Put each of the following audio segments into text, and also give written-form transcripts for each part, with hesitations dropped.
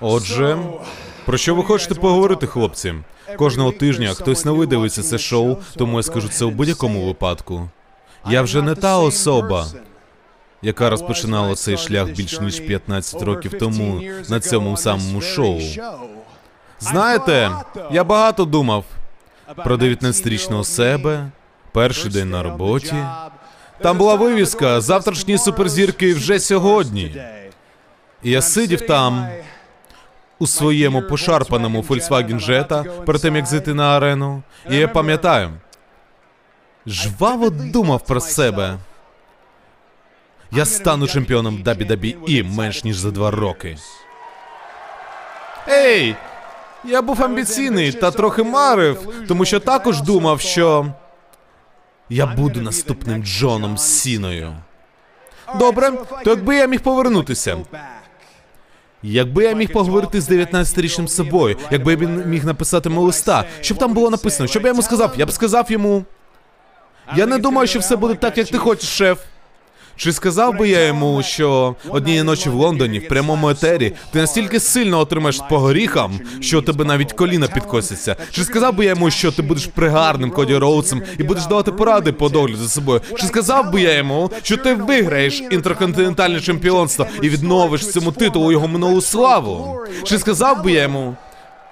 Отже, про що ви хочете поговорити, хлопці? Кожного тижня хтось не видивиться це шоу, тому я скажу це у будь-якому випадку. Я вже не та особа, яка розпочинала цей шлях більш ніж 15 років тому на цьому самому шоу. Знаєте, я багато думав про 19-річного себе, перший день на роботі. Там була вивіска «Завтрашні суперзірки вже сьогодні». І я сидів там у своєму пошарпаному Volkswagen Jetta перед тим, як зайти на арену. І я пам'ятаю, жваво думав про себе. Я стану чемпіоном WWE менш ніж за 2 роки. Ей, я був амбіційний та трохи марив, тому що також думав, що я буду наступним Джоном Сіною. Добре, то якби я міг повернутися? Якби я міг поговорити з 19-річним собою, якби він міг написати мені листа, щоб там було написано, щоб я йому сказав, я б сказав йому, я не думаю, що все буде так, як ти хочеш, шеф. Чи сказав би я йому, що однієї ночі в Лондоні, в прямому етері, ти настільки сильно отримаєш по горіхам, що у тебе навіть коліна підкосяться? Чи сказав би я йому, що ти будеш пригарним Коді Роудсом і будеш давати поради по догляду за собою? Чи сказав би я йому, що ти виграєш інтерконтинентальне чемпіонство і відновиш цьому титулу його минулу славу? Чи сказав би я йому,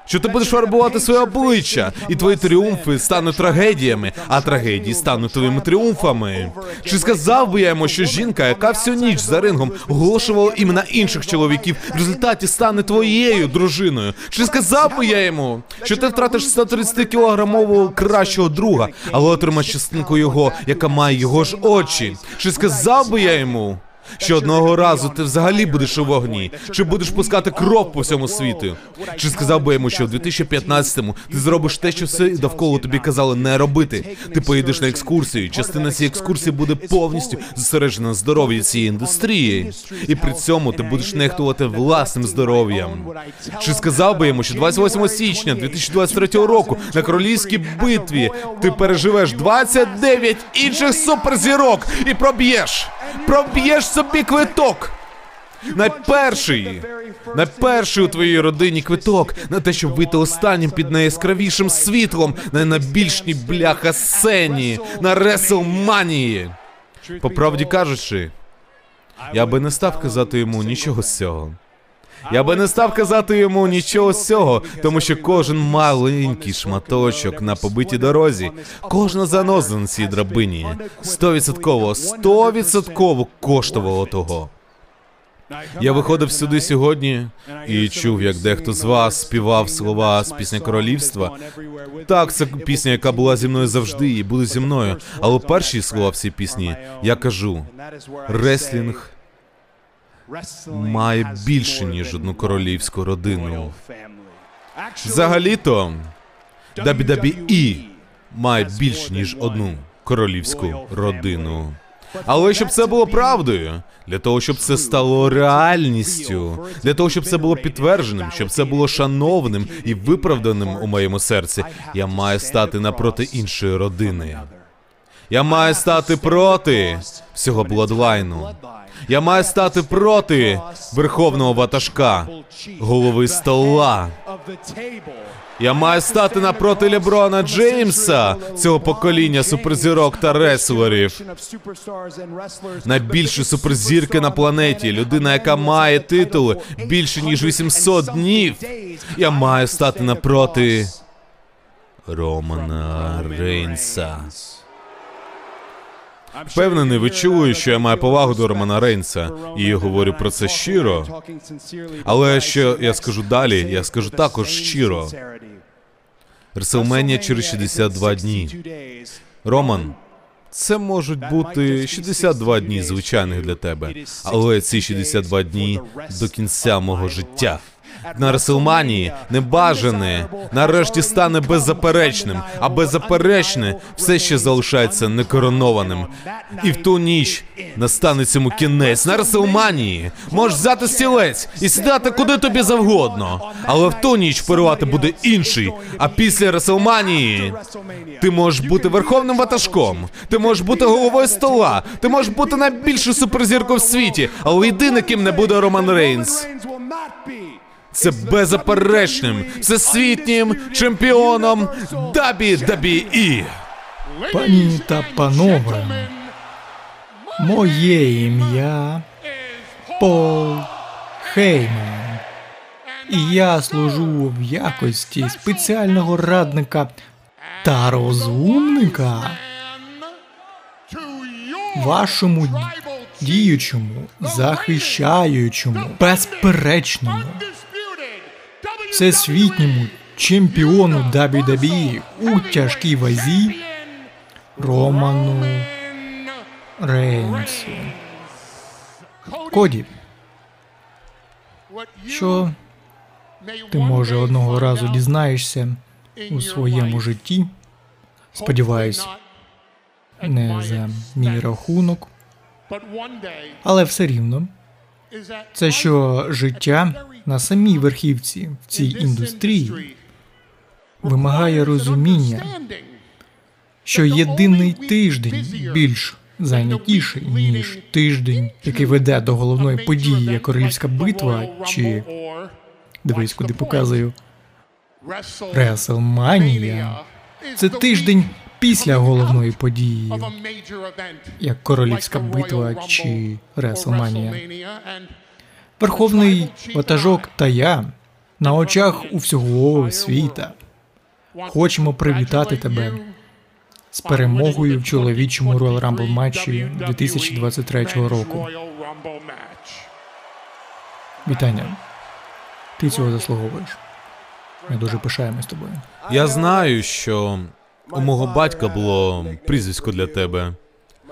що ти будеш фарбувати своє обличчя, і твої тріумфи стануть трагедіями, а трагедії стануть твоїми тріумфами? Чи сказав би я йому, що жінка, яка всю ніч за рингом оголошувала імена інших чоловіків, в результаті стане твоєю дружиною? Чи сказав би я йому, що ти втратиш 130-кілограмового кращого друга, але отримаєш частинку його, яка має його ж очі? Чи сказав би я йому, що одного разу ти взагалі будеш у вогні? Чи будеш пускати кров по всьому світу? Чи сказав би йому, що в 2015-му ти зробиш те, що всі довкола тобі казали не робити? Ти поїдеш на екскурсію, частина цієї екскурсії буде повністю зосереджена на здоров'ї цієї індустрії. І при цьому ти будеш нехтувати власним здоров'ям. Чи сказав би йому, що 28 січня 2023 року на Королівській битві ти переживеш 29 інших суперзірок і проб'єш собі квиток! Найперший у твоїй родині квиток на те, щоб вийти останнім під найяскравішим світлом на найбільшій бляха сцені, на Реслманії. По правді кажучи, я би не став казати йому нічого з цього. Я би не став казати йому нічого з цього, тому що кожен маленький шматочок на побитій дорозі, кожна заноза на цій драбині, 100% коштувало того. Я виходив сюди сьогодні і чув, як дехто з вас співав слова з пісні «Королівства». Так, це пісня, яка була зі мною завжди і буде зі мною, але перші слова в цій пісні я кажу «Реслінг» має більше, ніж одну королівську родину. Взагалі-то, WWE має більше, ніж одну королівську родину. Але щоб це було правдою, для того, щоб це стало реальністю, для того, щоб це було підтвердженим, щоб це було шановним і виправданим у моєму серці, я маю стати напроти іншої родини. Я маю стати проти всього Бладлайну. Я маю стати проти верховного ватажка, голови стола. Я маю стати напроти Леброна Джеймса, цього покоління суперзірок та реслерів. Найбільші суперзірки на планеті, людина, яка має титули більше, ніж 800 днів. Я маю стати напроти Романа Рейнса. Впевнений, ви чули, що я маю повагу до Романа Рейнса, і говорю про це щиро. Але що я скажу далі, я скажу також щиро. Реслманія через 62 дні. Роман, це можуть бути 62 дні звичайних для тебе, але ці 62 дні до кінця мого життя. На Реслманії небажане нарешті стане беззаперечним, а беззаперечне все ще залишається некоронованим. І в ту ніч настане цьому кінець. На Реслманії можеш взяти стілець і сідати куди тобі завгодно, але в ту ніч перувати буде інший. А після Реслманії ти можеш бути верховним ватажком, ти можеш бути головою стола, ти можеш бути найбільшою суперзіркою в світі, але єдине, ким не буде Роман Рейнс. це беззаперечним, всесвітнім чемпіоном WWE. Пані та панове, моє ім'я Пол Хейман. І я служу в якості спеціального радника та розумника вашому діючому, захищаючому, безперечному, всесвітньому чемпіону WWE у тяжкій вазі Роману Рейнсу. Коді, що ти, може, одного разу дізнаєшся у своєму житті, сподіваюсь, не за мій рахунок, але все рівно, це що життя на самій верхівці в цій індустрії вимагає розуміння, що єдиний тиждень більш зайнятіший, ніж тиждень, який веде до головної події, як Королівська битва, чи, дивись, куди показую, Реслманія. Це тиждень після головної події, як Королівська битва чи Реслманія. Верховний ватажок та я на очах у всього світа хочемо привітати тебе з перемогою в чоловічому Royal Rumble матчі 2023 року. Вітання. Ти цього заслуговуєш. Ми дуже пишаємось тобою. Я знаю, що у мого батька було прізвисько для тебе.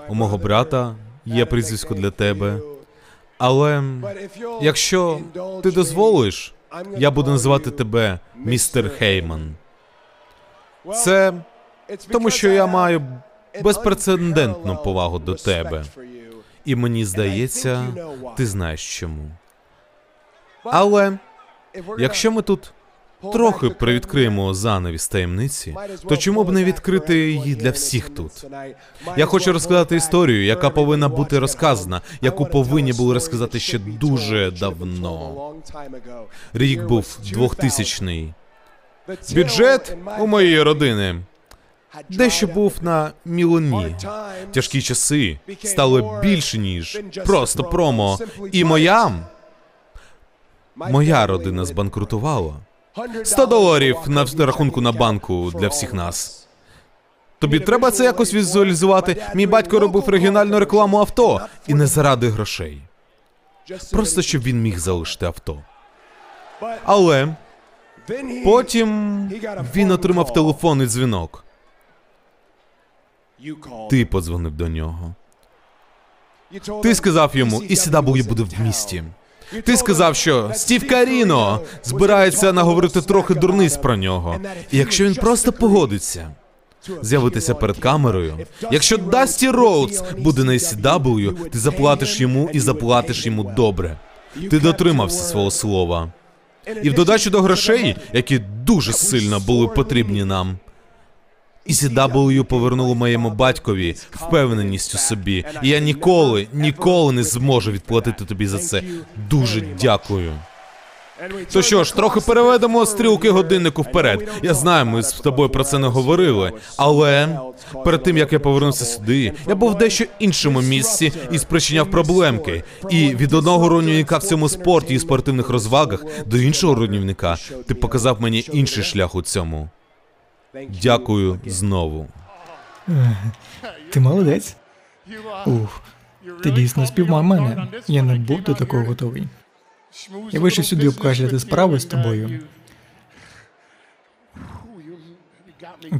У мого брата є прізвисько для тебе. Але якщо ти дозволиш, я буду називати тебе містер Хейман. Це тому, що я маю безпрецедентну повагу до тебе. І мені здається, ти знаєш чому. Але якщо ми тут трохи привідкриємо занавіс таємниці, то чому б не відкрити її для всіх тут? Я хочу розказати історію, яка повинна бути розказана, яку повинні були розказати ще дуже давно. Рік був 2000-й. Бюджет у моєї родини дещо був на мілоні. Тяжкі часи стали більше, ніж просто промо. І моя родина збанкрутувала. $100 на рахунку на банку для всіх нас. Тобі треба це якось візуалізувати. Мій батько робив регіональну рекламу авто. І не заради грошей. Просто, щоб він міг залишити авто. Але потім він отримав телефонний дзвінок. Ти подзвонив до нього. Ти сказав йому, ECW буде в місті. Ти сказав, що Стів Каріно збирається наговорити трохи дурниць про нього. І якщо він просто погодиться з'явитися перед камерою, якщо Дасті Роудс буде на ECW, ти заплатиш йому і заплатиш йому добре. Ти дотримався свого слова. І в додачу до грошей, які дуже сильно були потрібні нам, ECW повернуло моєму батькові впевненість у собі. І я ніколи не зможу відплатити тобі за це. Дуже дякую. То що ж, трохи переведемо стрілки годиннику вперед. Я знаю, ми з тобою про це не говорили. Але перед тим, як я повернувся сюди, я був в дещо іншому місці і спричиняв проблемки. І від одного руйнівника в цьому спорті і спортивних розвагах до іншого руйнівника ти показав мені інший шлях у цьому. Дякую знову. Ти молодець. Ти дійсно спіймав мене. Я не був до такого готовий. Я вийшов сюди обкашляти справи з тобою.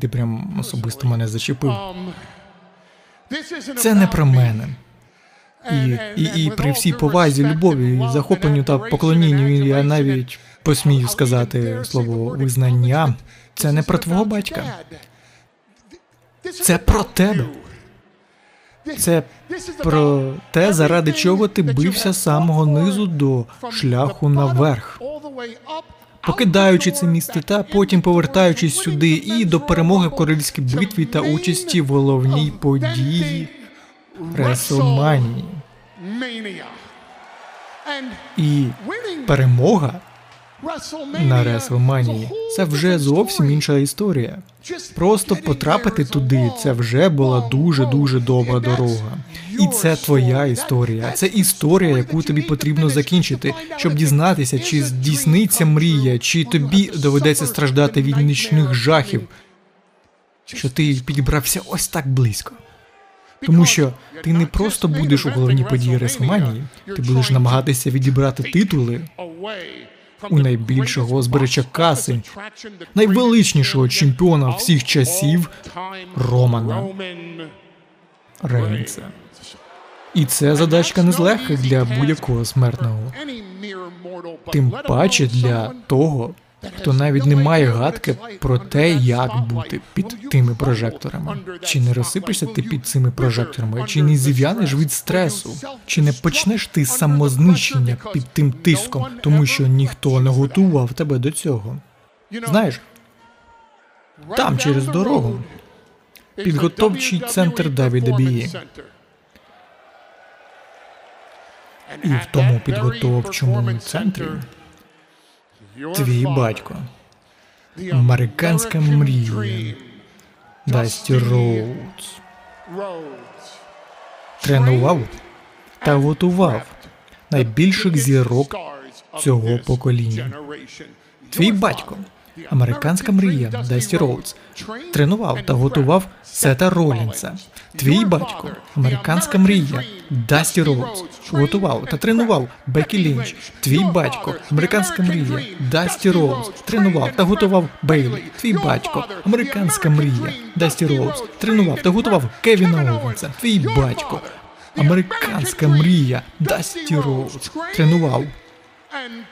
Ти прям особисто мене зачепив. Це не про мене. І при всій повазі, любові, захопленню та поклонінню, я навіть посмію сказати слово «визнання». Це не про твого батька. Це про тебе. Це про те, заради чого ти бився з самого низу до шляху наверх. Покидаючи це місце та потім повертаючись сюди і до перемоги в Королівській битві та участі в головній події Реслманії. І перемога на Реслманії. Це вже зовсім інша історія. Просто потрапити туди – це вже була дуже-дуже добра дорога. І це твоя історія. Це історія, яку тобі потрібно закінчити, щоб дізнатися, чи здійсниться мрія, чи тобі доведеться страждати від нічних жахів, що ти підібрався ось так близько. Тому що ти не просто будеш у головній події Реслманії, ти будеш намагатися відібрати титули у найбільшого збирача каси, найвеличнішого чемпіона всіх часів Романа Рейнса. І це задачка не з легких для будь-якого смертного. Тим паче для того, хто навіть не має гадки про те, як бути під тими прожекторами. Чи не розсипешся ти під цими прожекторами? Чи не зів'янеш від стресу? Чи не почнеш ти самознищення під тим тиском, тому що ніхто не готував тебе до цього? Знаєш, там через дорогу підготовчий центр Девіда Бії. І в тому підготовчому центрі твій батько, американська мрія, Дасті Роудс, тренував та готував найбільших зірок цього покоління. Твій батько, американська мрія, Дасті Роудс, тренував та готував Сета Ролінса. Твій батько, американська мрія, Дасті Роудс, готував та тренував Беккі Лінч. Твій батько, американська мрія, Дасті Роудс, тренував та готував Бейлі. Твій батько, американська мрія, Дасті Роудс, тренував та готував Кевіна Оуенса. Твій батько, американська мрія, Дасті Роудс, тренував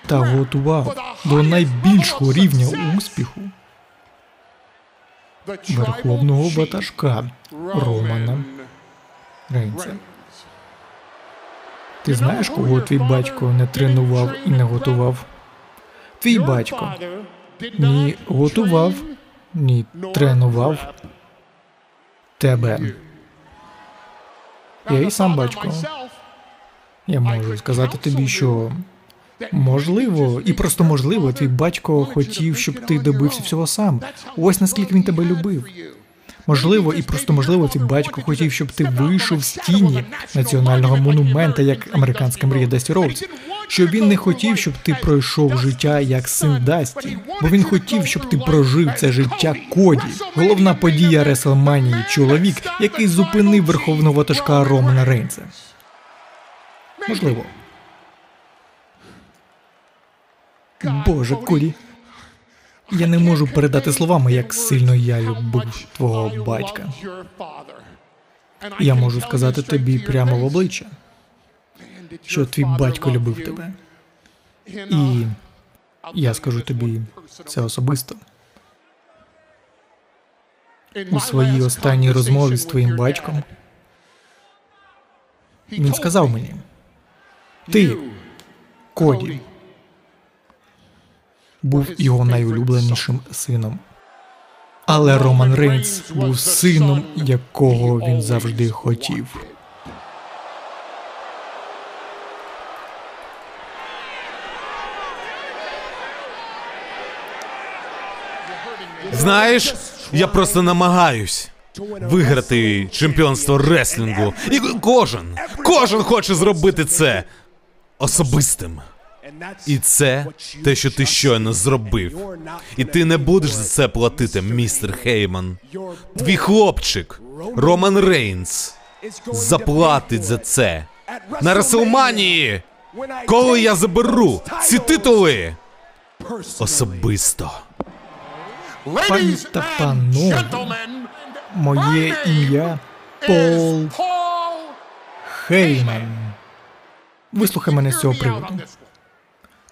та готував до найбільшого рівня успіху верховного ватажка Романа Рейнса. Ти знаєш, кого твій батько не тренував і не готував? Твій батько ні готував, ні тренував тебе. Я і сам батько. Я можу сказати тобі, що можливо, і просто можливо, твій батько хотів, щоб ти добився всього сам. Ось наскільки він тебе любив. Можливо, і просто можливо, твій батько хотів, щоб ти вийшов з тіні національного монумента, як американська мрія Дасті Роудс. Що він не хотів, щоб ти пройшов життя як син Дасті. Бо він хотів, щоб ти прожив це життя Коді. Головна подія Реслманії – чоловік, який зупинив верховного ватажка Романа Рейнса. Можливо. Боже, Коді, я не можу передати словами, як сильно я любив твого батька. Я можу сказати тобі прямо в обличчя, що твій батько любив тебе. І я скажу тобі це особисто. У своїй останній розмові з твоїм батьком він сказав мені: ти, Коді, був його найулюбленішим сином. Але Роман Рейнс був сином, якого він завжди хотів. Знаєш, я просто намагаюсь виграти чемпіонство реслінгу. І кожен хоче зробити це особистим. І це те, що ти щойно зробив. І ти не будеш за це платити, містер Хейман. Твій хлопчик, Роман Рейнс, заплатить за це. На Реслманії, коли я заберу ці титули особисто. Пані та панове, моє ім'я Пол Хейман. Вислухай мене з цього приводу.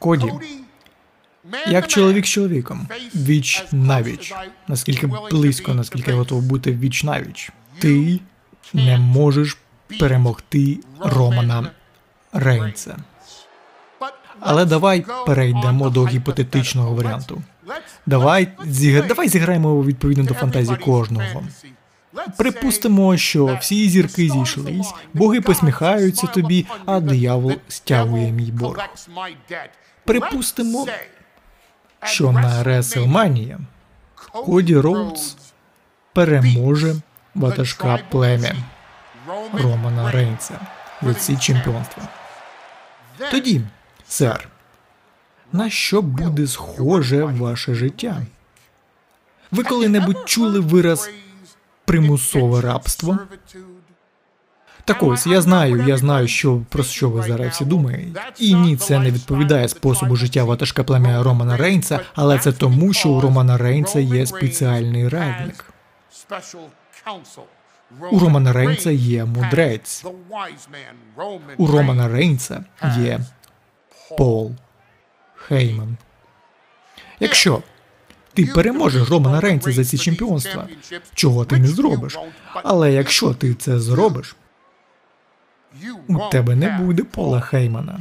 Коді, як чоловік з чоловіком, віч-навіч, наскільки близько, наскільки готов бути віч-навіч, ти не можеш перемогти Романа Рейнса. Але давай перейдемо до гіпотетичного варіанту. Давай зіграємо відповідно до фантазії кожного. Припустимо, що всі зірки зійшлись, боги посміхаються тобі, а диявол стягує мій борг. Припустимо, що на Реслманії Коді Роудс переможе ватажка плем'я Романа Рейнса в лиці чемпіонства. Тоді, сер, на що буде схоже ваше життя? Ви коли-небудь чули вираз «примусове рабство»? Так ось, я знаю, про що ви зараз всі думаєте. І ні, це не відповідає способу життя ватажка плем'я Романа Рейнса, але це тому, що у Романа Рейнса є спеціальний радник. У Романа Рейнса є мудрець. У Романа Рейнса є Пол Хейман. Якщо ти переможеш Романа Рейнса за ці чемпіонства, чого ти не зробиш. Але якщо ти це зробиш, у тебе не буде Пола Хеймана.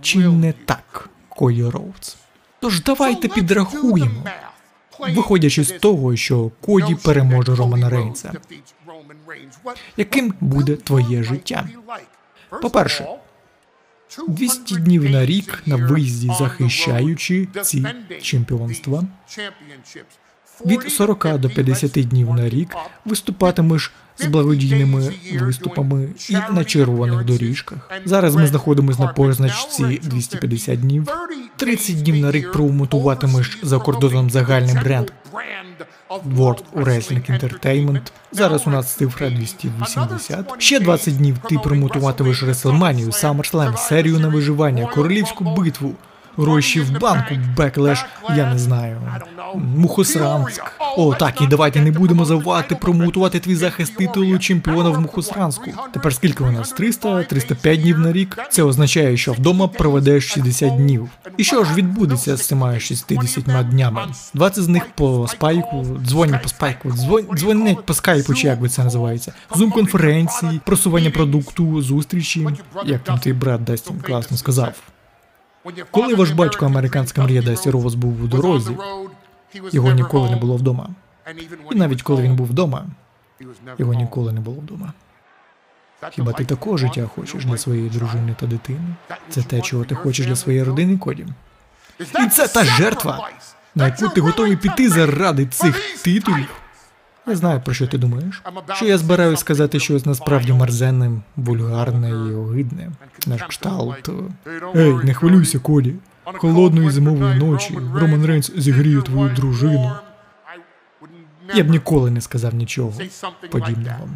Чи не так, Коді Роудс? Тож давайте підрахуємо, виходячи з того, що Коді переможе Романа Рейнса. Яким буде твоє життя? По-перше, 200 днів на рік на виїзді, захищаючи ці чемпіонства. Від 40 до 50 днів на рік виступатимеш з благодійними виступами і на червоних доріжках. Зараз ми знаходимось на позначці 250 днів. 30 днів на рік промотуватимеш за кордоном загальний бренд World Wrestling Entertainment. Зараз у нас цифра 280. Ще 20 днів ти промотуватимеш WrestleMania, SummerSlam, серію на виживання, королівську битву, гроші в банку, беклеш, я не знаю, Мухосранськ. О, так, і давайте не будемо забувати промоутувати твій захист титулу чемпіона в Мухосранську. Тепер скільки у нас? 300? 305 днів на рік? Це означає, що вдома проведеш 60 днів. І що ж відбудеться з цими 60 днями? 20 з них по спайку, дзвонять по спайку, дзвонять по скайпу, чи як би це називається. Зум-конференції, просування продукту, зустрічі. Як там твій брат Дасті класно сказав? Коли ваш батько, американська мрія Дасті Роудс, був у дорозі, його ніколи не було вдома. І навіть коли він був вдома, його ніколи не було вдома. Хіба ти такого життя хочеш для своєї дружини та дитини? Це те, чого ти хочеш для своєї родини, Коді? І це та жертва, на яку ти готовий піти заради цих титулів? Я знаю, про що ти думаєш. Що я збираюсь сказати щось насправді мерзенне, вульгарне і огидне. Наш кшталт. Ей, не хвилюйся, Коді. Холодної зимової ночі Роман Рейнс зігріє твою дружину. Я б ніколи не сказав нічого подібного.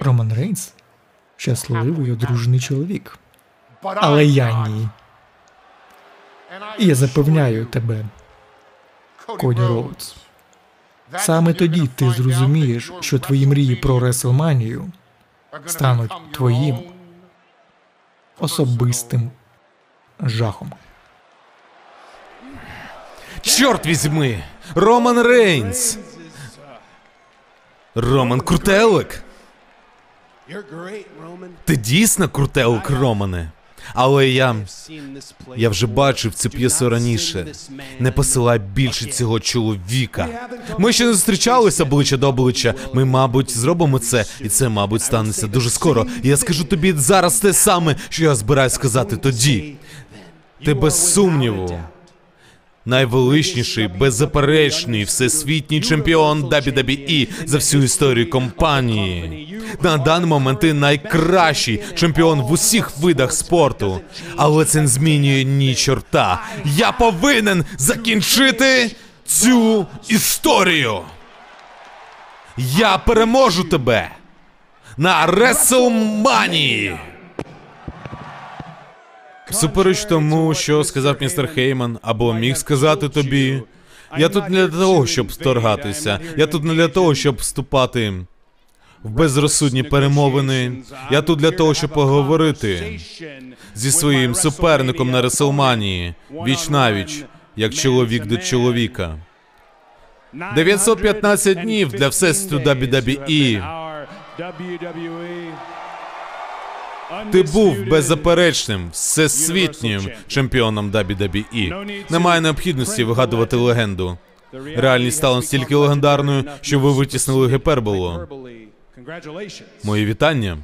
Роман Рейнс – щасливий, одружений чоловік. Але я ні. І я запевняю тебе, Коді Роудс. Саме тоді ти зрозумієш, що твої мрії про Реслманію стануть твоїм особистим жахом. Чорт візьми! Роман Рейнс! Роман Крутелик! Ти дійсно крутелик, Романе? Але я вже бачив цю п'єсу раніше. Не посилай більше цього чоловіка. Ми ще не зустрічалися обличчя до обличчя. Ми, мабуть, зробимо це, і це, мабуть, станеться дуже скоро. І я скажу тобі зараз те саме, що я збираюсь сказати тоді. Ти, без сумніву, найвеличніший, беззаперечний всесвітній чемпіон WWE за всю історію компанії. На даний момент ти найкращий чемпіон в усіх видах спорту. Але це не змінює ні чорта. Я повинен закінчити цю історію. Я переможу тебе на Реслманії. Всупереч тому, що сказав містер Хейман, або міг сказати тобі, я тут не для того, щоб вторгатися, я тут не для того, щоб вступати в безрозсудні перемовини, я тут для того, щоб поговорити зі своїм суперником на Реслманії, віч-навіч, як чоловік до чоловіка. 915 днів для всесвіту WWE. Ти був беззаперечним, всесвітнім чемпіоном WWE. Немає необхідності вигадувати легенду. Реальність стала настільки легендарною, що ви витіснили гіперболу. Мої вітання.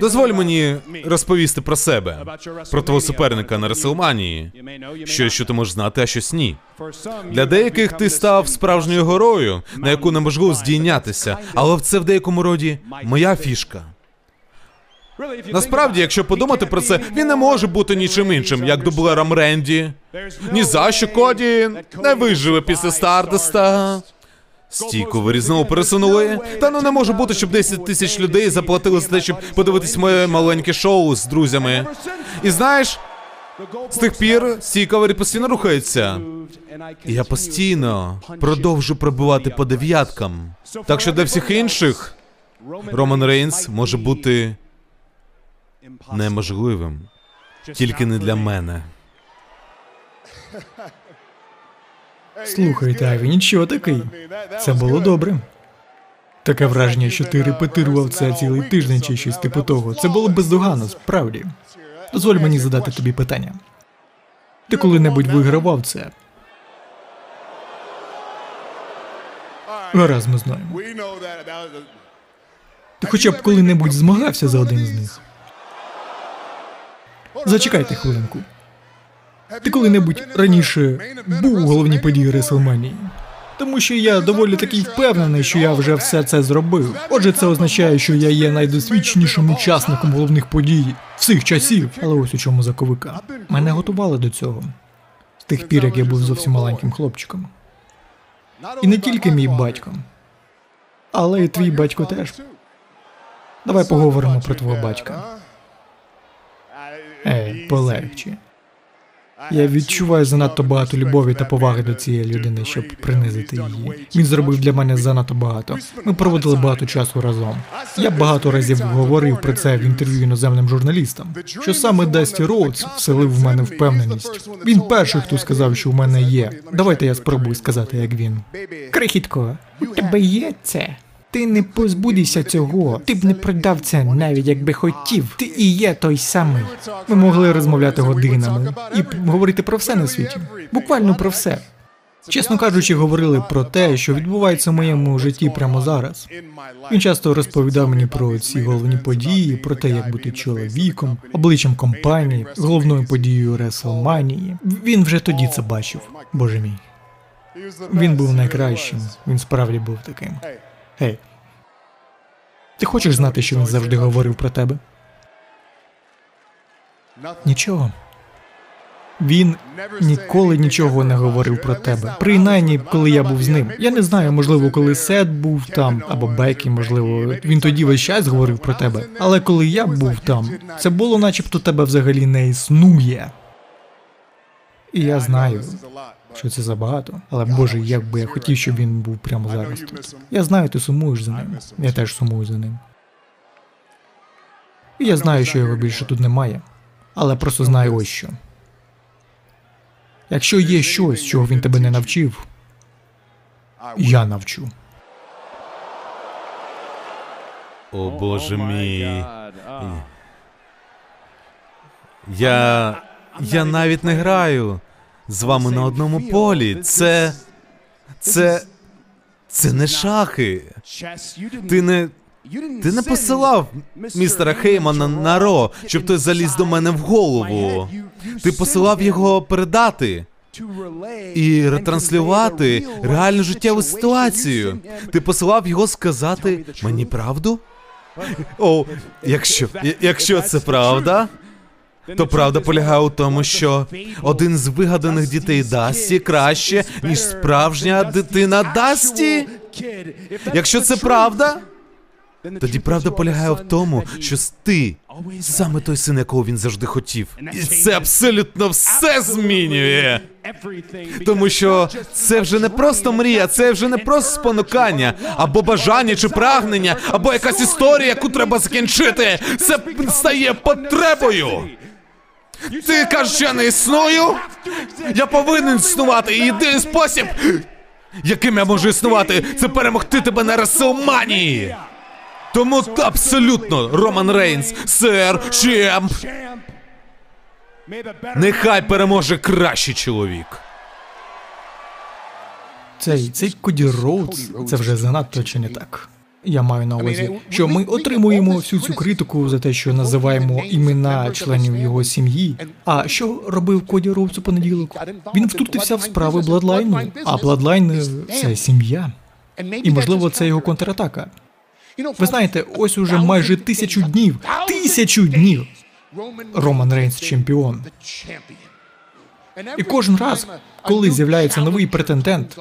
Дозволь мені розповісти про себе, про твого суперника на Реслманії. Щось, що ти можеш знати, а щось ні. Для деяких ти став справжньою горою, на яку неможливо здійнятися, але це в деякому роді моя фішка. Насправді, якщо подумати про це, він не може бути нічим іншим, як дублером Ренді. Ні за що Коді не виживе після Стардаста. Стійку ви різнову пересунули. Та ну не може бути, щоб 10 тисяч людей заплатили за те, щоб подивитись моє маленьке шоу з друзями. І знаєш, з тих пір стійковері постійно рухаються. І я постійно продовжу пробивати по дев'яткам. Так що для всіх інших Роман Рейнс може бути неможливим. Тільки не для мене. Слухайте, а він нічого такий. Це було добре. Таке враження, що ти репетирував це цілий тиждень чи щось типу того. Це було бездоганно, справді. Дозволь мені задати тобі питання. Ти коли-небудь вигравав це? Гаразд, ми знаємо. Ти хоча б коли-небудь змагався за один з них? Зачекайте хвилинку. Ти коли-небудь раніше був у головній події Реслманії? Тому що я доволі таки впевнений, що я вже все це зробив. Отже, це означає, що я є найдосвідченішим учасником головних подій всіх часів. Але ось у чому заковика. Мене готували до цього. З тих пір, як я був зовсім маленьким хлопчиком. І не тільки мій батько, але й твій батько теж. Давай поговоримо про твого батька. Полегче. Я відчуваю занадто багато любові та поваги до цієї людини, щоб принизити її. Він зробив для мене занадто багато. Ми проводили багато часу разом. Я багато разів говорив про це в інтерв'ю іноземним журналістам, що саме Дасті Роудс вселив в мене впевненість. Він перший, хто сказав, що в мене є. Давайте я спробую сказати, як він. Крихітко, у тебе є це. Ти не позбудешся цього. Ти б не продав це, навіть якби хотів. Ти і є той самий. Ми могли розмовляти годинами і говорити про все на світі. Буквально про все. Чесно кажучи, говорили про те, що відбувається в моєму житті прямо зараз. Він часто розповідав мені про ці головні події, про те, як бути чоловіком, обличчям компанії, головною подією Реслманії. Він вже тоді це бачив. Боже мій. Він був найкращим. Він справді був таким. Гей, ти хочеш знати, що він завжди говорив про тебе? Нічого. Він ніколи нічого не говорив про тебе. Принаймні, коли я був з ним. Я не знаю, можливо, коли Сет був там, або Беккі, можливо. Він тоді весь час говорив про тебе. Але коли я був там, це було начебто тебе взагалі не існує. І я знаю, що це забагато. Але, Боже, як би я хотів, щоб він був прямо зараз тут. Я знаю, ти сумуєш за ним. Я теж сумую за ним. І я знаю, що його більше тут немає. Але просто знаю ось що. Якщо є щось, чого він тебе не навчив, я навчу. О, Боже мій. Я навіть не граю з вами на одному полі. Це не шахи. Ти не посилав містера Хеймана на Ро, щоб той заліз до мене в голову. Ти посилав його передати і ретранслювати реальну життєву ситуацію. Ти посилав його сказати мені правду? О, якщо це правда, то правда полягає у тому, що один з вигаданих дітей Дасті краще, ніж справжня дитина Дасті. Якщо це правда, тоді правда полягає в тому, що ти саме той син, якого він завжди хотів. І це абсолютно все змінює. Тому що це вже не просто мрія, це вже не просто спонукання, або бажання чи прагнення, або якась історія, яку треба закінчити. Це стає потребою. Ти кажеш, що я не існую? Я повинен існувати, і єдиний спосіб, яким я можу існувати, це перемогти тебе на Реслманії. Тому абсолютно, Роман Рейнс, сер, чемп. Нехай переможе кращий чоловік. Цей Коді Роудс, це вже занадто, чи не так? Я маю на увазі, що ми отримуємо всю цю критику за те, що називаємо імена членів його сім'ї. А що робив Коді Роудс у понеділок? Він втрутився в справи Бладлайну, а Бладлайн – це сім'я. І, можливо, це його контратака. Ви знаєте, ось уже майже 1000 днів, 1000 днів Роман Рейнс – чемпіон. І кожен раз, коли з'являється новий претендент,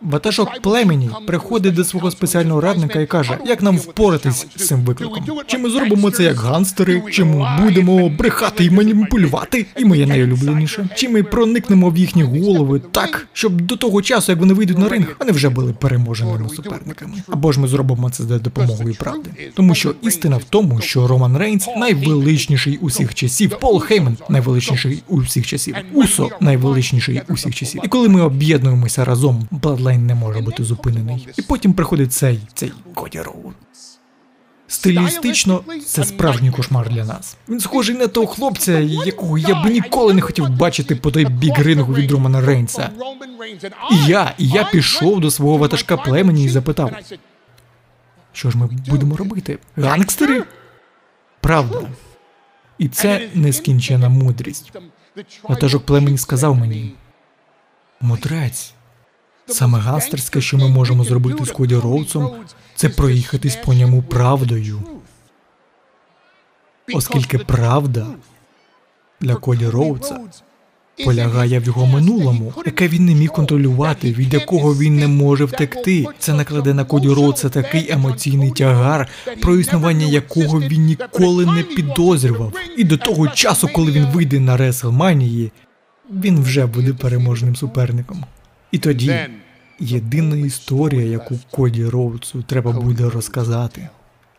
ватажок племені приходить до свого спеціального радника і каже, як нам впоратись з цим викликом. Чи ми зробимо це як ганстери, чи ми будемо брехати і маніпулювати, і моє найулюбленіше. Чи ми проникнемо в їхні голови так, щоб до того часу, як вони вийдуть на ринг, вони вже були переможеними суперниками. Або ж ми зробимо це за допомогою правди. Тому що істина в тому, що Роман Рейнс найвеличніший усіх часів, Пол Хейман найвеличніший усіх часів, Усо найвеличніший усіх часів. І коли ми об'єднуємося разом, Бладлайн не може бути зупинений. І потім приходить цей Коді Роудс. Стилістично, це справжній кошмар для нас. Він схожий на того хлопця, якого я б ніколи не хотів бачити по той бік рингу від Романа Рейнса. І я пішов до свого ватажка племені і запитав, що ж ми будемо робити? Гангстери? Правда. І це нескінчена мудрість. Ватажок племені сказав мені, мудрець. Саме гангстерське, що ми можемо зробити з Коді Роудсом, це проїхатись по ньому правдою. Оскільки правда для Коді Роудса полягає в його минулому, яке він не міг контролювати, від якого він не може втекти. Це накладе на Коді Роудса такий емоційний тягар, про існування якого він ніколи не підозрював. І до того часу, коли він вийде на Реслманії, він вже буде переможним суперником. І тоді єдина історія, яку Коді Роудсу треба буде розказати,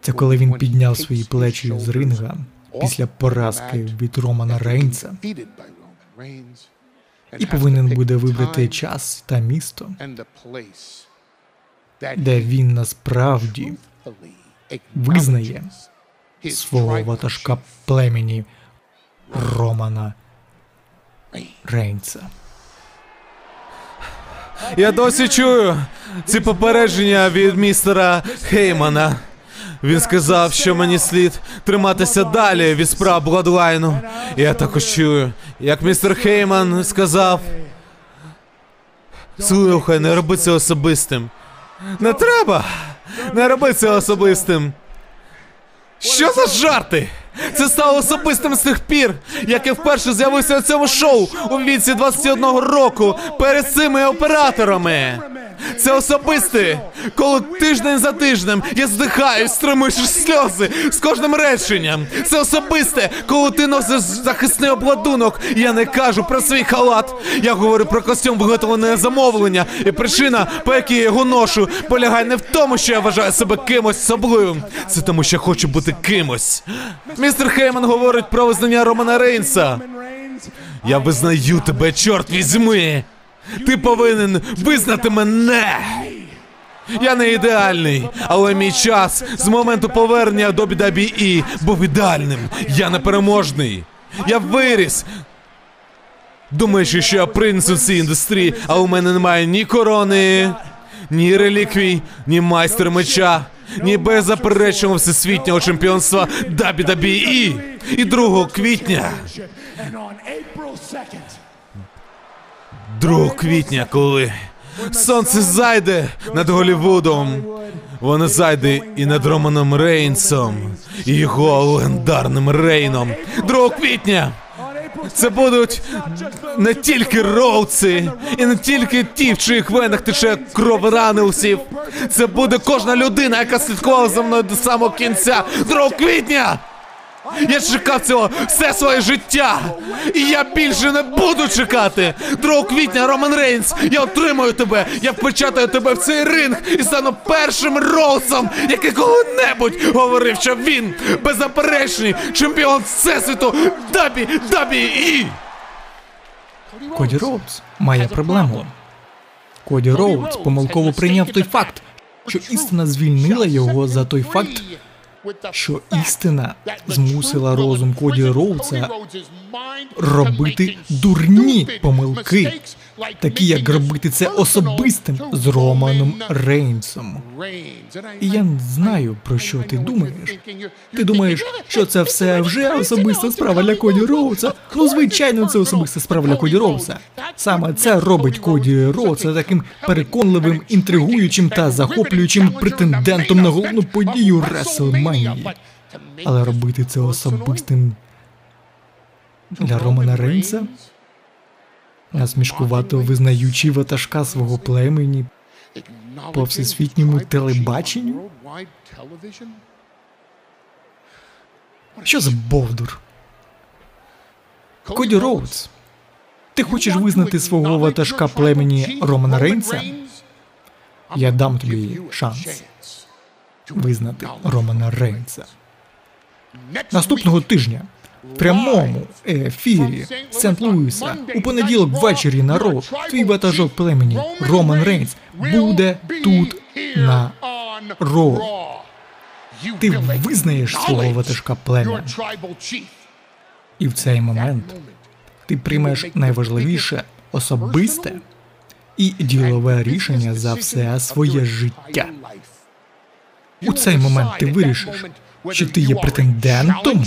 це коли він підняв свої плечі з ринга після поразки від Романа Рейнса і повинен буде вибрати час та місто, де він насправді визнає свого ватажка племені Романа Рейнса. Я досі чую ці попередження від містера Хеймана. Він сказав, що мені слід триматися далі від справ Бладлайну. Я також чую, як містер Хейман сказав, слухай, не роби це особистим. Не треба! Не роби це особистим! Що за жарти? Це стало особистим з тих пір, як я вперше з'явився на цьому шоу у віці 21 року перед цими операторами. Це особисте, коли тиждень за тижнем я здихаю, стримуючи сльози з кожним реченням. Це особисте, коли ти носиш захисний обладунок, я не кажу про свій халат. Я говорю про костюм, виготовлений на замовлення, і причина, по якій я його ношу, полягає не в тому, що я вважаю себе кимось особливим. Це тому, що я хочу бути кимось. Містер Хейман говорить про визнання Романа Рейнса. Я визнаю тебе, чорт візьми! Ти повинен визнати мене! Я не ідеальний, але мій час з моменту повернення до WWE був ідеальним. Я непереможний. Я виріс, думаючи, що я принц у цій індустрії, а у мене немає ні корони, ні реліквій, ні майстер меча, ні беззаперечного всесвітнього чемпіонства WWE. І 2 квітня, коли сонце зайде над Голлівудом, воно зайде і над Романом Рейнсом, і його легендарним Рейном. 2 квітня! Це будуть не тільки роудси, і не тільки ті, в чиїх венах тече кров ранеусів. Це буде кожна людина, яка слідкувала за мною до самого кінця. 2 квітня! Я чекав цього все своє життя, і я більше не буду чекати. 2 квітня, Роман Рейнс, я отримаю тебе, я впечатаю тебе в цей ринг і стану першим роусом, який коли-небудь говорив, що він беззаперечний чемпіон всесвіту WWE. Коді Роудс має проблему. Коді Роудс помилково прийняв той факт, що істина звільнила його за той факт, що істина змусила розум Коді Роудса робити дурні помилки, такі як зробити це особистим з Романом Рейнсом. І я знаю, про що ти думаєш. Ти думаєш, що це все вже особиста справа для Коді Роудса? Ну, звичайно, це особиста справа для Коді Роудса. Саме це робить Коді Роудса таким переконливим, інтригуючим та захоплюючим претендентом на головну подію Реслманії. Але робити це особистим для Романа Рейнса? Насмішкувато визнаючи ватажка свого племені по всесвітньому телебаченню? Що за бовдур? Коді Роудс, ти хочеш визнати свого ватажка племені Романа Рейнса? Я дам тобі шанс визнати Романа Рейнса. Наступного тижня в прямому ефірі Сент-Луїса у понеділок ввечері на Raw твій ватажок племені Роман Рейнс буде тут на Raw. Ти визнаєш свого ватажка племені. І в цей момент ти приймеш найважливіше особисте і ділове рішення за все своє життя. У цей момент ти вирішиш, чи ти є претендентом,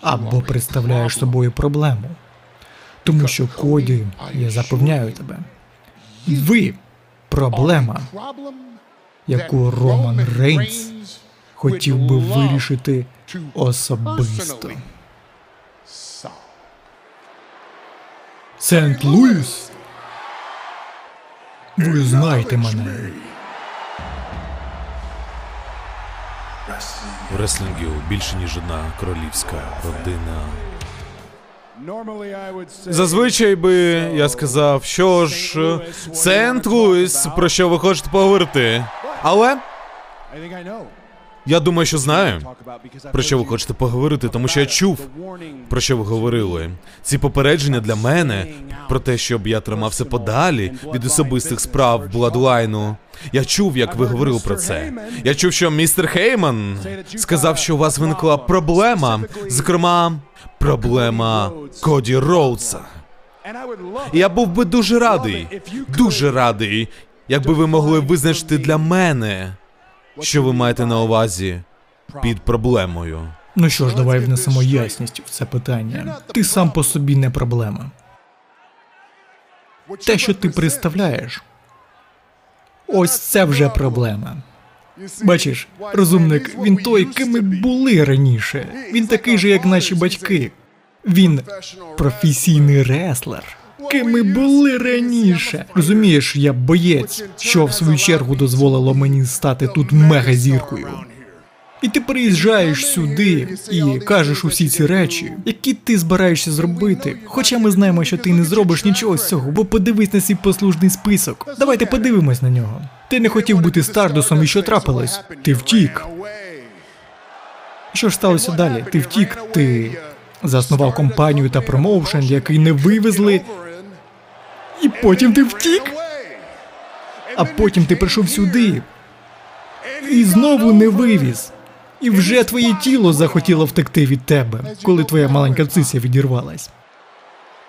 або представляєш собою проблему. Тому що, Коді, я запевняю тебе, ви – проблема, яку Роман Рейнс хотів би вирішити особисто. Сент-Луїс, ви знаєте мене. В реслінгу більше, ніж одна королівська родина. Зазвичай би я сказав, що ж, Сент-Луїс, про що ви хочете поговорити. Але я думаю, що знаю, про що ви хочете поговорити, тому що я чув, про що ви говорили. Ці попередження для мене, про те, щоб я тримався подалі від особистих справ Бладлайну. Я чув, як ви говорили про це. Я чув, що містер Хейман сказав, що у вас виникла проблема, зокрема, проблема Коді Роудса. І я був би дуже радий, якби ви могли визначити для мене, що ви маєте на увазі під проблемою? Ну що ж, давай внесемо ясність в це питання. Ти сам по собі не проблема. Те, що ти представляєш, ось це вже проблема. Бачиш, розумник, він той, ким ми були раніше. Він такий же, як наші батьки. Він професійний реслер. Ким ми були раніше. Розумієш, я боєць, що в свою чергу дозволило мені стати тут мегазіркою. І ти приїжджаєш сюди і кажеш усі ці речі, які ти збираєшся зробити. Хоча ми знаємо, що ти не зробиш нічого з цього, бо подивись на свій послужний список. Давайте подивимось на нього. Ти не хотів бути Стардусом, і що трапилось? Ти втік. Що ж сталося далі? Ти втік, ти заснував компанію та промоушен, який не вивезли. І потім ти втік. А потім ти прийшов сюди. І знову не вивіз. І вже твоє тіло захотіло втекти від тебе, коли твоя маленька цися відірвалась.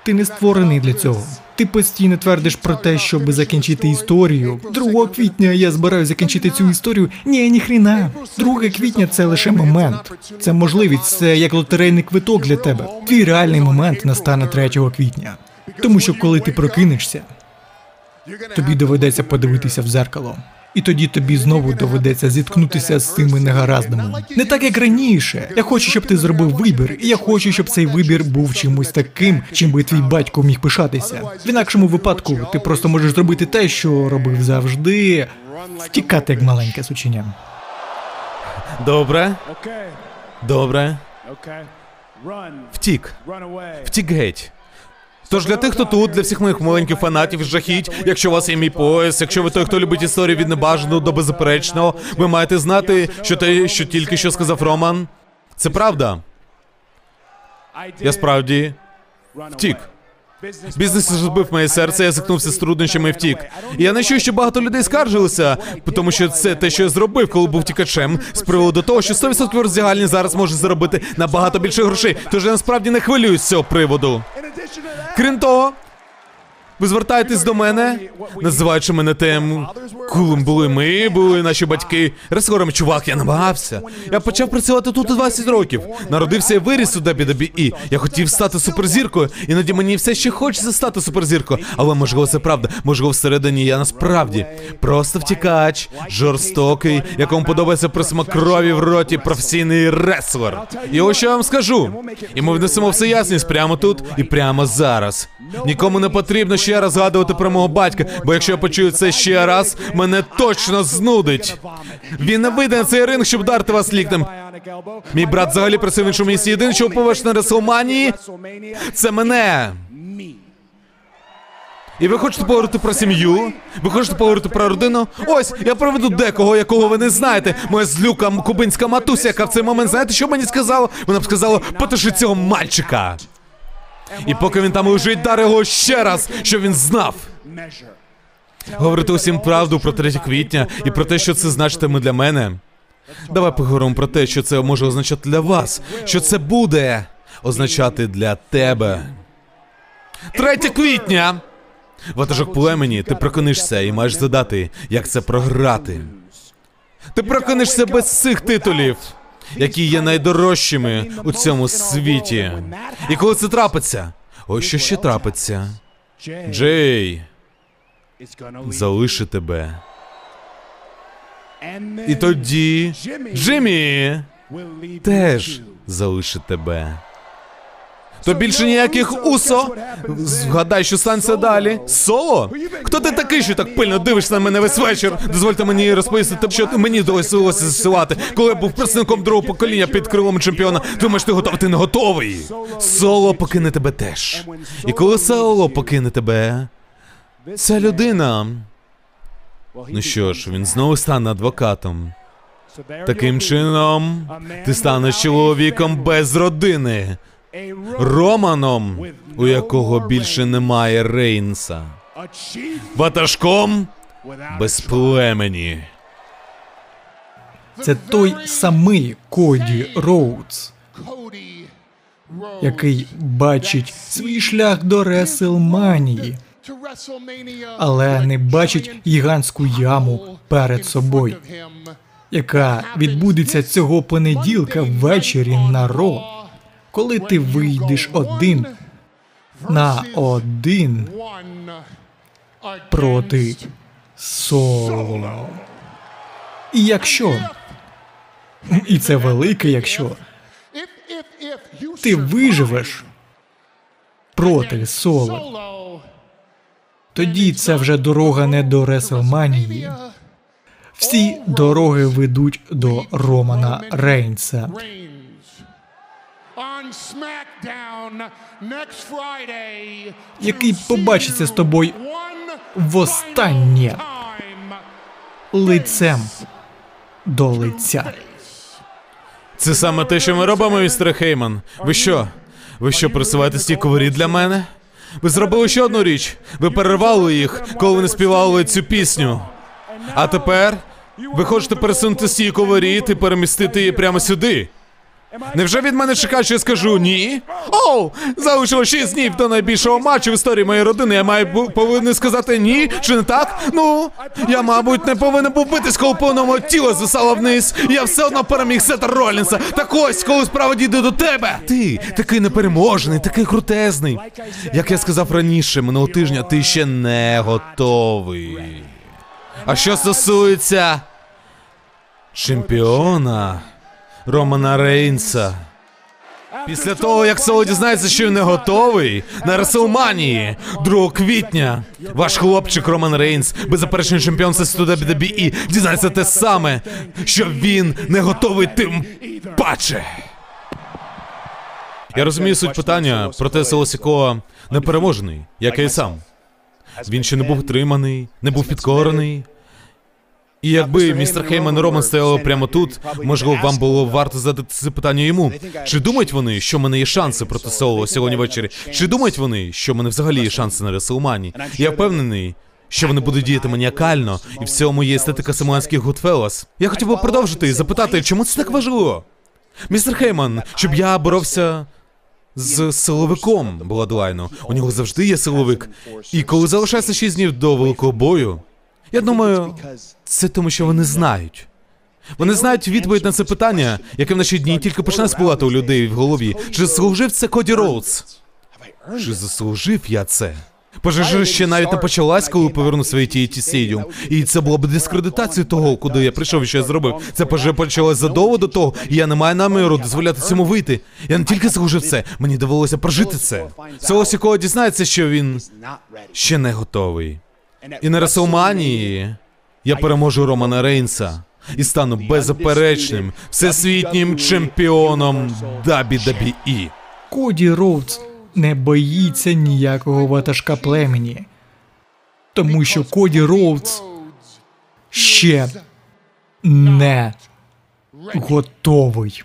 Ти не створений для цього. Ти постійно твердиш про те, щоб закінчити історію. 2 квітня я збираюся закінчити цю історію. Ні, ніхріна. 2 квітня – це лише момент. Це можливість, це як лотерейний квиток для тебе. Твій реальний момент настане 3 квітня. Тому що коли ти прокинешся, тобі доведеться подивитися в дзеркало. І тоді тобі знову доведеться зіткнутися з цими негараздами. Не так, як раніше. Я хочу, щоб ти зробив вибір, і я хочу, щоб цей вибір був чимось таким, чим би твій батько міг пишатися. В інакшому випадку ти просто можеш зробити те, що робив завжди, втікати як маленьке сучення. Добре. Втік геть. Тож для тих, хто тут, для всіх моїх маленьких фанатів, жахіть, якщо у вас є мій пояс, якщо ви той, хто любить історію від небажаного до беззаперечного, ви маєте знати, що те, що тільки що сказав Роман, це правда. Я справді втік. Бізнес розбив моє серце, я зіткнувся з труднощами і втік. І я не чую, що багато людей скаржилися, тому що це те, що я зробив, коли був тікачем, з приводу того, що 100% роздягальні зараз може заробити набагато більше грошей, тож я насправді не хвилююсь з цього приводу. Крім того, ви звертаєтесь до мене, називаючи мене тим, ким були ми, були наші батьки. Ресторами, чувак, я намагався. Я почав працювати тут у 20 років. Народився і виріс у WWE. Я хотів стати суперзіркою. Іноді мені все ще хочеться стати суперзіркою. Але, можливо, це правда. Можливо, всередині я насправді просто втікач, жорстокий, якому подобається присмак крові в роті, професійний реслер. І ось що я вам скажу. І ми внесемо все ясність прямо тут і прямо зараз. Нікому не потрібно ще раз згадувати про мого батька, бо якщо я почую це ще раз, мене точно знудить. Він не вийде на цей ринг, щоб вдарити вас ліктем. Мій брат взагалі працює в іншому місці. Єдине, що побачиш на Реслманії, це мене. І ви хочете поговорити про сім'ю? Ви хочете поговорити про родину? Ось, я проведу декого, якого ви не знаєте. Моя злюка кубинська матуся, яка в цей момент, знаєте, що мені сказала? Вона б сказала, потиши цього мальчика. І поки він там лежить, дар його ще раз, щоб він знав. Говорити усім правду про 3 квітня і про те, що це значитиме для мене. Давай поговоримо про те, що це може означати для вас, що це буде означати для тебе. 3 квітня! Ватажок племені, ти прокинешся і маєш задати, як це програти. Ти прокинешся без цих титулів, які є найдорожчими у цьому світі. І коли це трапиться? Ось що ще трапиться. Джей залишить тебе. І тоді Джиммі теж залишить тебе. То більше ніяких Усо. Згадай, що станеться далі. Соло? Хто ти такий, що так пильно дивишся на мене весь вечір? Дозвольте мені розповісти, що мені довелося зсилати. Коли я був представником другого покоління під крилом чемпіона, думаєш, ти готовий, ти не готовий. Соло покине тебе теж. І коли Соло покине тебе, ця людина... Ну що ж, він знову стане адвокатом. Таким чином, ти станеш чоловіком без родини. Романом, у якого більше немає Рейнса. Ватажком без племені. Це той самий Коді Роудс, який бачить свій шлях до Реслманії, але не бачить гігантську яму перед собою, яка відбудеться цього понеділка ввечері на Raw. Коли ти вийдеш один на один проти Соло. І якщо, і це велике якщо, ти виживеш проти Соло, тоді це вже дорога не до Реслманії. Всі дороги ведуть до Романа Рейнса. Який побачиться з тобою востаннє лицем до лиця. Це саме те, що ми робимо, містер Хейман. Ви що, присуваєте ті ковері для мене? Ви зробили ще одну річ. Ви перервали їх, коли вони співали цю пісню. А тепер ви хочете пересунути ті ковері і перемістити її прямо сюди. Невже від мене чекають, що я скажу ні? Оу, залишило 6 днів до найбільшого матчу в історії моєї родини. Я повинен сказати ні, чи не так? Ну, я, мабуть, не повинен був битись, коли повного тіла звисало вниз. Я все одно переміг Сета Ролінса. Так ось, коли справа дійде до тебе. Ти такий непереможний, такий крутезний. Як я сказав раніше, минулого тижня, ти ще не готовий. А що стосується чемпіона Романа Рейнса. Після того, як Соло дізнається, що він не готовий, на Реслманії 2 квітня ваш хлопчик Роман Рейнс, беззаперечний чемпіон світу WWE, дізнається те саме, що він не готовий тим паче. Я розумію суть питання, проте Соло Сікоа непереможений, як я і сам. Він ще не був утриманий, не був підкорений. І якби містер Хейман і Роман стояли прямо тут, можливо, вам було варто задати це питання йому. Чи думають вони, що в мене є шанси проти Соло сьогодні ввечері? Чи думають вони, що в мене взагалі є шанси на Реслманії? Я впевнений, що вони будуть діяти маніакально, і в цьому є естетика самоанських Goodfellas. Я хотів би продовжити і запитати, чому це так важливо? Містер Хейман, щоб я боровся з силовиком Бладлайну. У нього завжди є силовик. І коли залишається 6 днів до великого бою, я думаю, це тому, що вони знають. Вони знають відповідь на це питання, яке в наші дні тільки почне спливати у людей в голові. Чи заслужив це Коді Роудс? Чи заслужив я це? Пожежа ще навіть не почалась, коли повернув свій TNT Stadium. І це було б дискредитацією того, куди я прийшов і що я зробив. Це пожежа почалась задовго до того, і я не маю наміру дозволяти цьому вийти. Я не тільки заслужив це, мені довелося прожити це. Соло Сікоа дізнається, що він ще не готовий. І на Реслманії я переможу Романа Рейнса і стану беззаперечним всесвітнім чемпіоном WWE. Коді Роудс не боїться ніякого ватажка племені, тому що Коді Роудс ще не готовий.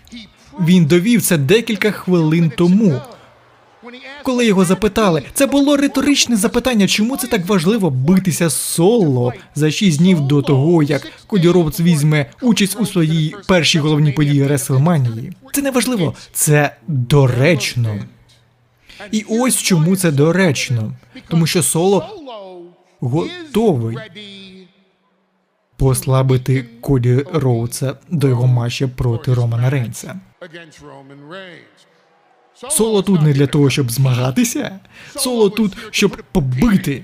Він довів це декілька хвилин тому, коли його запитали. Це було риторичне запитання, чому це так важливо битися з Соло за 6 днів до того, як Коді Роудс візьме участь у своїй першій головній події Реслманії. Це не важливо, це доречно. І ось чому це доречно. Тому що Соло готовий послабити Коді Роудса до його матча проти Романа Рейнса. Соло тут не для того, щоб змагатися. Соло тут, щоб побити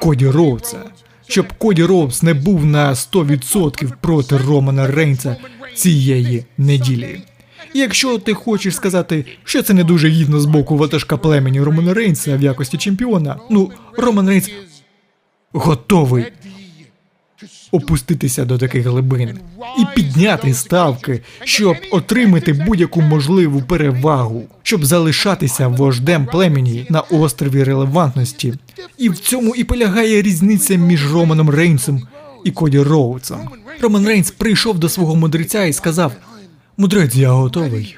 Коді Роудса. Щоб Коді Роудс не був на 100% проти Романа Рейнса цієї неділі. І якщо ти хочеш сказати, що це не дуже гідно з боку ватажка племені Романа Рейнса в якості чемпіона, ну, Роман Рейнс готовий опуститися до таких глибин і підняти ставки, щоб отримати будь-яку можливу перевагу, щоб залишатися вождем племені на острові релевантності. І в цьому і полягає різниця між Романом Рейнсом і Коді Роудсом. Роман Рейнс прийшов до свого мудреця і сказав: «Мудрець, я готовий».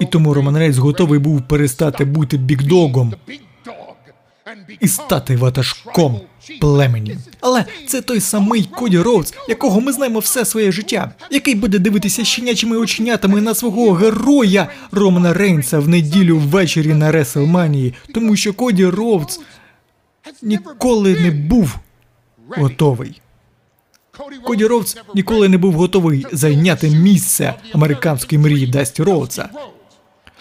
І тому Роман Рейнс готовий був перестати бути бігдогом і стати ватажком племені. Але це той самий Коді Роудс, якого ми знаємо все своє життя, який буде дивитися щенячими оченятами на свого героя Романа Рейнса в неділю ввечері на Реслманії, тому що Коді Роудс ніколи не був готовий. Коді Роудс ніколи не був готовий зайняти місце американської мрії Дасті Роудса.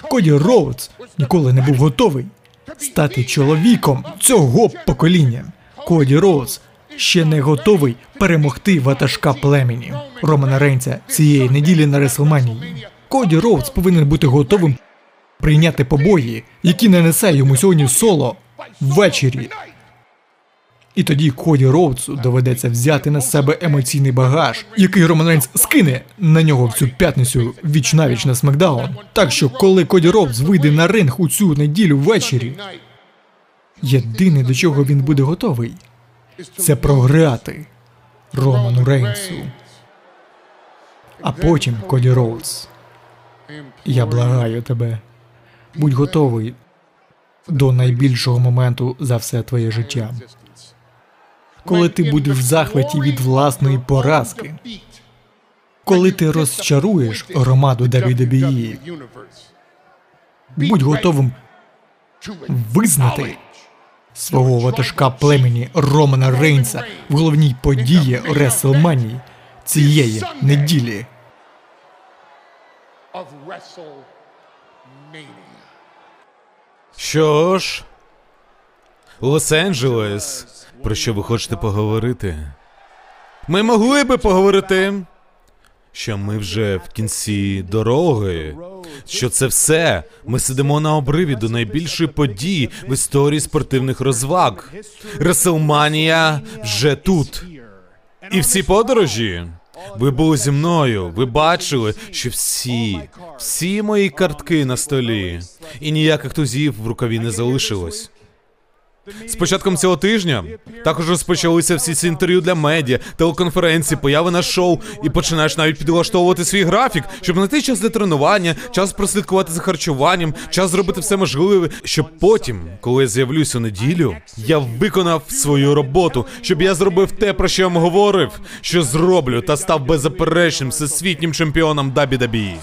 Коді Роудс ніколи не був готовий стати чоловіком цього покоління. Коді Роудс ще не готовий перемогти ватажка племені Романа Рейнса цієї неділі на Реслманії. Коді Роудс повинен бути готовим прийняти побої, які нанесе йому сьогодні Соло ввечері. І тоді Коді Роудсу доведеться взяти на себе емоційний багаж, який Роман Рейнс скине на нього в цю п'ятницю віч-навіч на SmackDown. Так що, коли Коді Роудс вийде на ринг у цю неділю ввечері, єдине, до чого він буде готовий, це програти Роману Рейнсу. А потім, Коді Роудс, я благаю тебе, будь готовий до найбільшого моменту за все твоє життя. Коли ти будеш в захваті від власної поразки. Коли ти розчаруєш громаду WWE. Будь готовим визнати свого ватажка племені Романа Рейнса в головній події Реслманії цієї неділі. Що ж, Лос-Анджелес, про що ви хочете поговорити? Ми могли би поговорити, що ми вже в кінці дороги, що це все. Ми сидимо на обриві до найбільшої події в історії спортивних розваг. Реслманія вже тут. І всі подорожі. Ви були зі мною, ви бачили, що всі мої картки на столі. І ніяких тузів в рукаві не залишилось. З початком цього тижня також розпочалися всі ці інтерв'ю для медіа, телеконференції, появи на шоу, і починаєш навіть підлаштовувати свій графік, щоб знайти час для тренування, час прослідкувати за харчуванням, час зробити все можливе, щоб потім, коли я з'явлюсь у неділю, я виконав свою роботу, щоб я зробив те, про що я вам говорив, що зроблю та став беззаперечним всесвітнім чемпіоном WWE.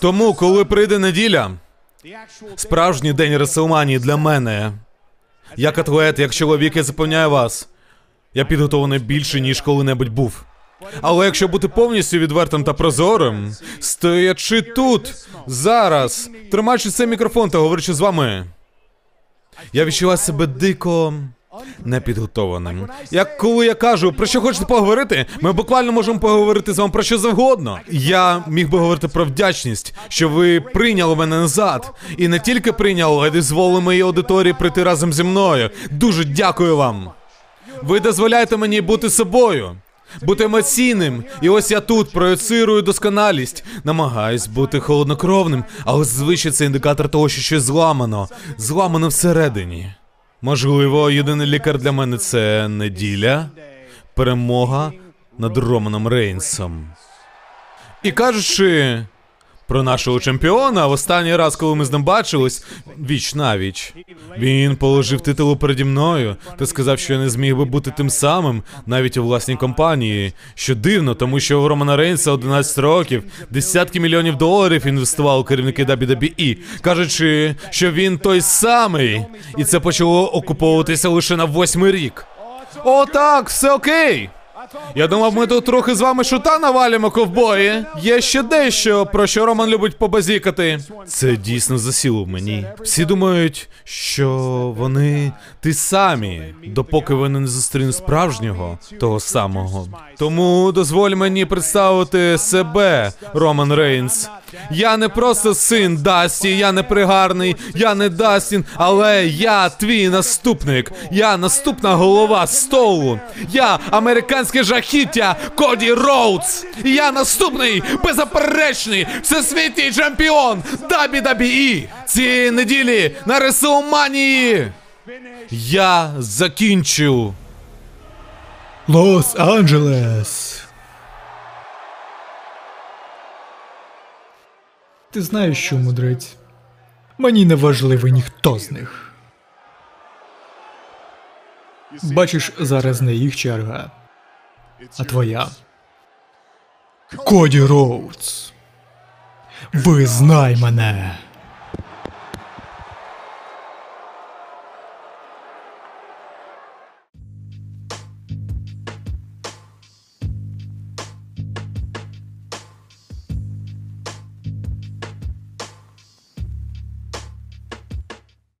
Тому, коли прийде неділя, Справжній день Реслманії для мене. Як атлет, як чоловік, я запевняю вас. Я підготовлений більше, ніж коли-небудь був. Але якщо бути повністю відвертим та прозорим, стоячи тут, зараз, тримаючи цей мікрофон та говорячи з вами, я відчула себе дико непідготованим. Як коли я кажу, про що хочете поговорити, ми буквально можемо поговорити з вами про що завгодно. Я міг би говорити про вдячність, що ви прийняли мене назад. І не тільки прийняли, а й дозволили моїй аудиторії прийти разом зі мною. Дуже дякую вам. Ви дозволяєте мені бути собою, бути емоційним. І ось я тут проецирую досконалість. Намагаюсь бути холоднокровним, але звичайно це індикатор того, що щось зламано. Зламано всередині. Можливо, єдиний лікар для мене – це неділя, перемога над Романом Рейнсом. І кажучи про нашого чемпіона, в останній раз, коли ми з ним бачились, віч-навіч, він положив титул переді мною та сказав, що я не зміг би бути тим самим, навіть у власній компанії. Що дивно, тому що у Романа Рейнса 11 років, десятки мільйонів доларів інвестували керівники WWE, кажучи, що він той самий, і це почало окуповуватися лише на 8-й рік. О так, все окей! Я думав, ми тут трохи з вами шута навалимо, ковбої. Є ще дещо, про що Роман любить побазікати. Це дійсно засіло в мені. Всі думають, що вони ті самі, допоки вони не зустрінуть справжнього, того самого. Тому дозволь мені представити себе, Роман Рейнс. Я не просто син Дасті, я не пригарний, я не Дастін, але я твій наступник. Я наступна голова столу. Я американське жахіття Коді Роудс. Я наступний, беззаперечний, всесвітній чемпіон WWE. Цієї неділі на Реслманії я закінчу Лос-Анджелес. Ти знаєш що, мудрець? Мені не важливий ніхто з них. Бачиш, зараз не їх черга, а твоя. Коді Роудс, визнай мене!